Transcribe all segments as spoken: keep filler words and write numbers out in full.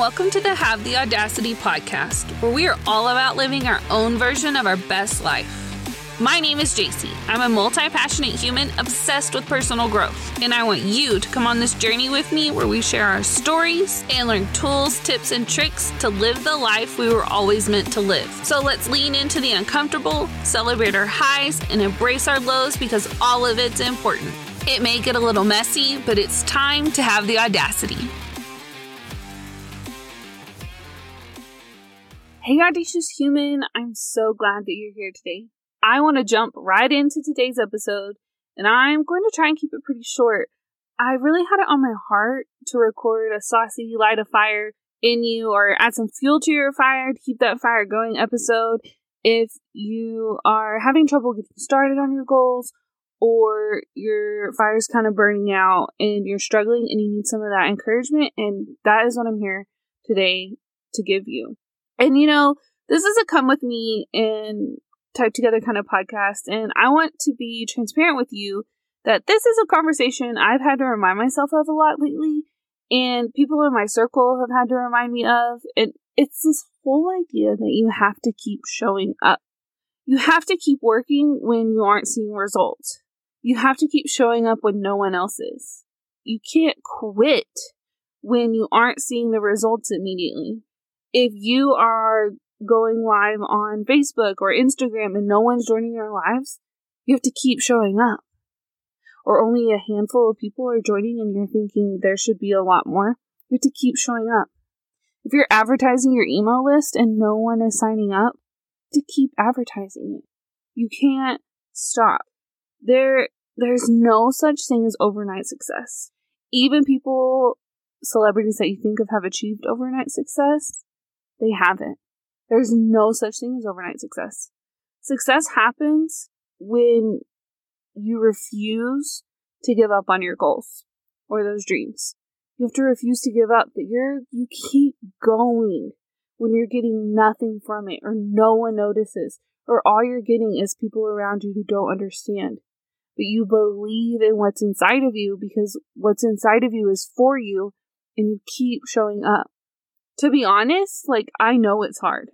welcome to the Have the Audacity podcast, where we are all about living our own version of our best life. My name is J C. I'm a multi-passionate human obsessed with personal growth, and I want you to come on this journey with me where we share our stories and learn tools, tips, and tricks to live the life we were always meant to live. So let's lean into the uncomfortable, celebrate our highs, and embrace our lows because all of it's important. It may get a little messy, but it's time to have the audacity. Hey, audacious human, I'm so glad that you're here today. I want to jump right into today's episode, and I'm going to try and keep it pretty short. I really had it on my heart to record a saucy light a fire in you or add some fuel to your fire to keep that fire going episode. If you are having trouble getting started on your goals, or your fire's kind of burning out and you're struggling and you need some of that encouragement, and that is what I'm here today to give you. And, you know, this is a come with me and type together kind of podcast. And I want to be transparent with you that this is a conversation I've had to remind myself of a lot lately. And people in my circle have had to remind me of. And it's this whole idea that you have to keep showing up. You have to keep working when you aren't seeing results. You have to keep showing up when no one else is. You can't quit when you aren't seeing the results immediately. If you are going live on Facebook or Instagram and no one's joining your lives, you have to keep showing up. Or only a handful of people are joining and you're thinking there should be a lot more. You have to keep showing up. If you're advertising your email list and no one is signing up, you have to keep advertising it. You can't stop. There, there's no such thing as overnight success. Even people, celebrities that you think of have achieved overnight success, they haven't. There's no such thing as overnight success. Success happens when you refuse to give up on your goals or those dreams. You have to refuse to give up, but you're, you keep going when you're getting nothing from it or no one notices or all you're getting is people around you who don't understand. But you believe in what's inside of you because what's inside of you is for you and you keep showing up. To be honest, like, I know it's hard.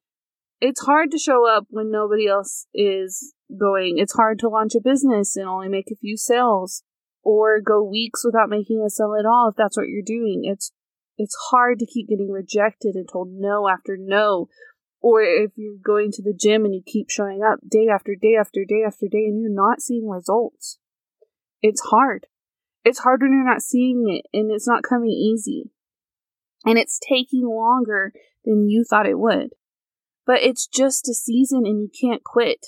It's hard to show up when nobody else is going. It's hard to launch a business and only make a few sales or go weeks without making a sale at all if that's what you're doing. It's it's hard to keep getting rejected and told no after no. Or if you're going to the gym and you keep showing up day after day after day after day and you're not seeing results. It's hard. It's hard when you're not seeing it and it's not coming easy. And it's taking longer than you thought it would. But it's just a season and you can't quit.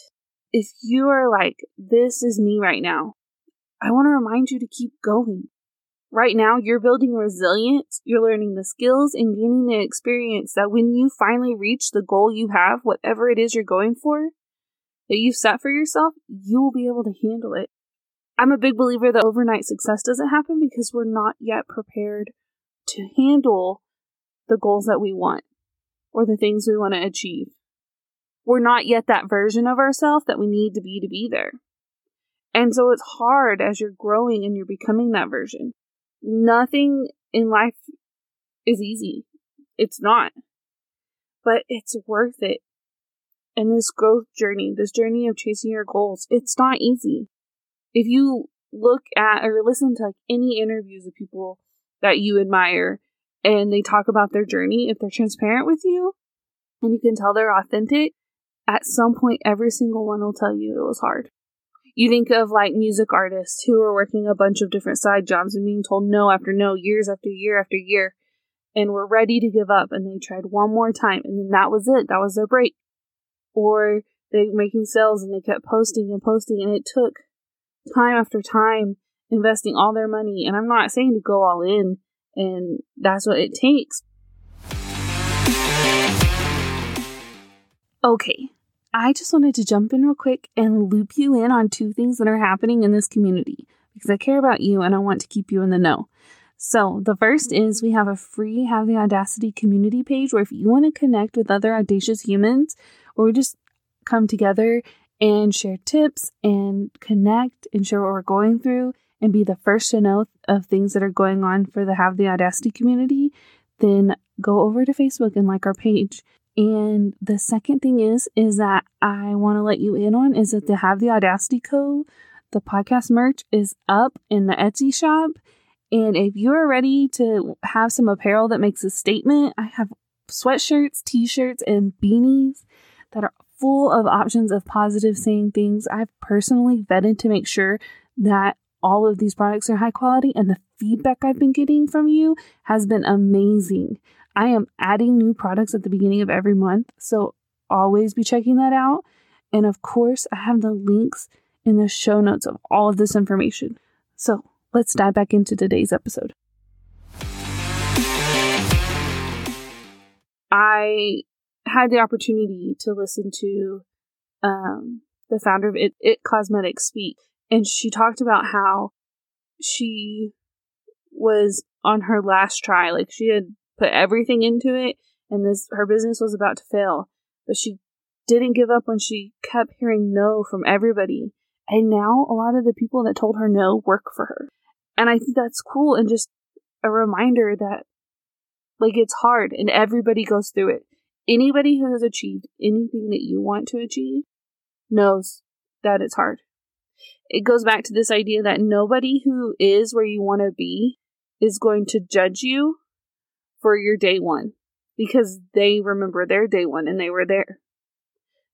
If you are like, this is me right now, I want to remind you to keep going. Right now, you're building resilience, you're learning the skills, and gaining the experience that when you finally reach the goal you have, whatever it is you're going for, that you've set for yourself, you will be able to handle it. I'm a big believer that overnight success doesn't happen because we're not yet prepared to handle the goals that we want or the things we want to achieve. We're not yet that version of ourselves that we need to be to be there. And so it's hard as you're growing and you're becoming that version. Nothing in life is easy. It's not. But it's worth it. And this growth journey, this journey of chasing your goals, it's not easy. If you look at or listen to like any interviews of people that you admire and they talk about their journey, if they're transparent with you and you can tell they're authentic, at some point every single one will tell you it was hard. You think of like music artists who are working a bunch of different side jobs and being told no after no, years after year after year, and were ready to give up and they tried one more time and then that was it. That was their break. Or they were making sales and they kept posting and posting and it took time after time investing all their money. And I'm not saying to go all in and that's what it takes. Okay. I just wanted to jump in real quick and loop you in on two things that are happening in this community because I care about you and I want to keep you in the know. So the first is we have a free Have the Audacity community page where if you want to connect with other audacious humans or we just come together and share tips and connect and share what we're going through and be the first to know of things that are going on for the Have the Audacity community, then go over to Facebook and like our page. And the second thing is, is that I want to let you in on is that the Have the Audacity Co, the podcast merch is up in the Etsy shop. And if you're ready to have some apparel that makes a statement, I have sweatshirts, t-shirts, and beanies that are full of options of positive saying things. I've personally vetted to make sure that all of these products are high quality, and the feedback I've been getting from you has been amazing. I am adding new products at the beginning of every month, so always be checking that out. And of course, I have the links in the show notes of all of this information. So let's dive back into today's episode. I had the opportunity to listen to um, the founder of It, It Cosmetics speak, and she talked about how she was on her last try. Like, she had put everything into it, and this her business was about to fail, but she didn't give up when she kept hearing no from everybody. And now a lot of the people that told her no work for her. And I think that's cool, and just a reminder that, like, it's hard and everybody goes through it. Anybody who has achieved anything that you want to achieve knows that it's hard. It goes back to this idea that nobody who is where you want to be is going to judge you for your day one, because they remember their day one and they were there.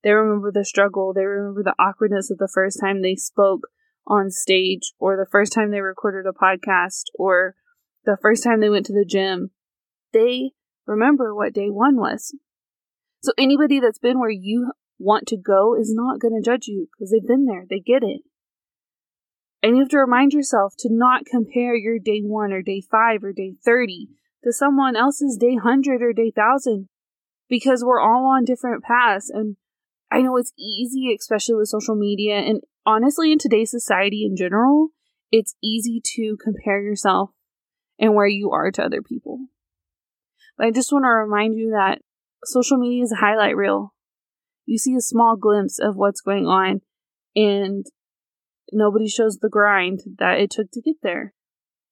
They remember the struggle. They remember the awkwardness of the first time they spoke on stage, or the first time they recorded a podcast, or the first time they went to the gym. They remember what day one was. So anybody that's been where you want to go is not going to judge you, because they've been there. They get it. And you have to remind yourself to not compare your day one or day five or day thirty to someone else's day one hundred or day one thousand, because we're all on different paths. And I know it's easy, especially with social media, and honestly in today's society in general, it's easy to compare yourself and where you are to other people. But I just want to remind you that social media is a highlight reel. You see a small glimpse of what's going on, and nobody shows the grind that it took to get there.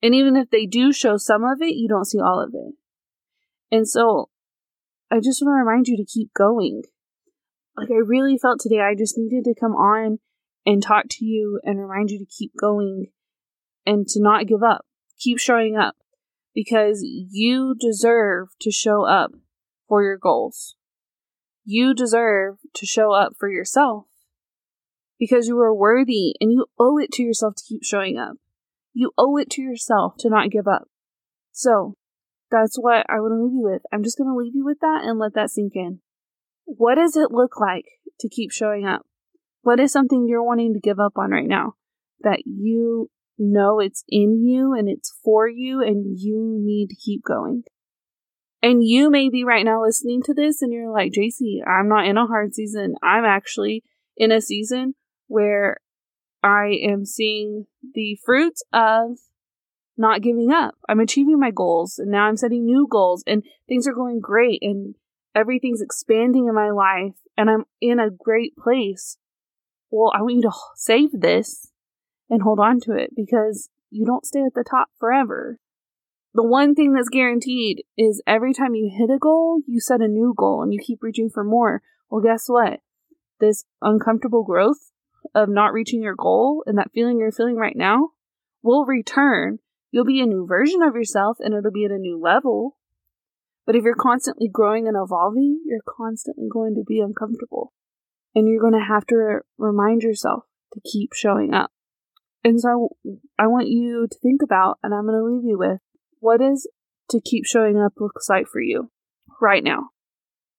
And even if they do show some of it, you don't see all of it. And so I just want to remind you to keep going. Like, I really felt today I just needed to come on and talk to you and remind you to keep going and to not give up. Keep showing up, because you deserve to show up for your goals. You deserve to show up for yourself, because you are worthy and you owe it to yourself to keep showing up. You owe it to yourself to not give up. So that's what I want to leave you with. I'm just going to leave you with that and let that sink in. What does it look like to keep showing up? What is something you're wanting to give up on right now that you know it's in you and it's for you and you need to keep going? And you may be right now listening to this and you're like, J C, I'm not in a hard season. I'm actually in a season where I am seeing the fruits of not giving up. I'm achieving my goals, and now I'm setting new goals, and things are going great, and everything's expanding in my life, and I'm in a great place. Well, I want you to save this and hold on to it, because you don't stay at the top forever. The one thing that's guaranteed is every time you hit a goal, you set a new goal and you keep reaching for more. Well, guess what? This uncomfortable growth of not reaching your goal and that feeling you're feeling right now will return. You'll be a new version of yourself, and it'll be at a new level. But if you're constantly growing and evolving, you're constantly going to be uncomfortable. And you're going to have to re- remind yourself to keep showing up. And so I want you to think about, and I'm going to leave you with, what is to keep showing up looks like for you right now.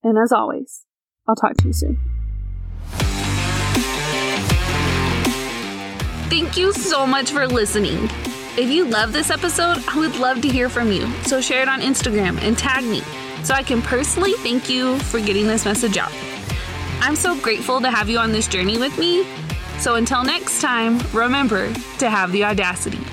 And as always, I'll talk to you soon. Thank you so much for listening. If you love this episode, I would love to hear from you. So share it on Instagram and tag me so I can personally thank you for getting this message out. I'm so grateful to have you on this journey with me. So until next time, remember to have the audacity.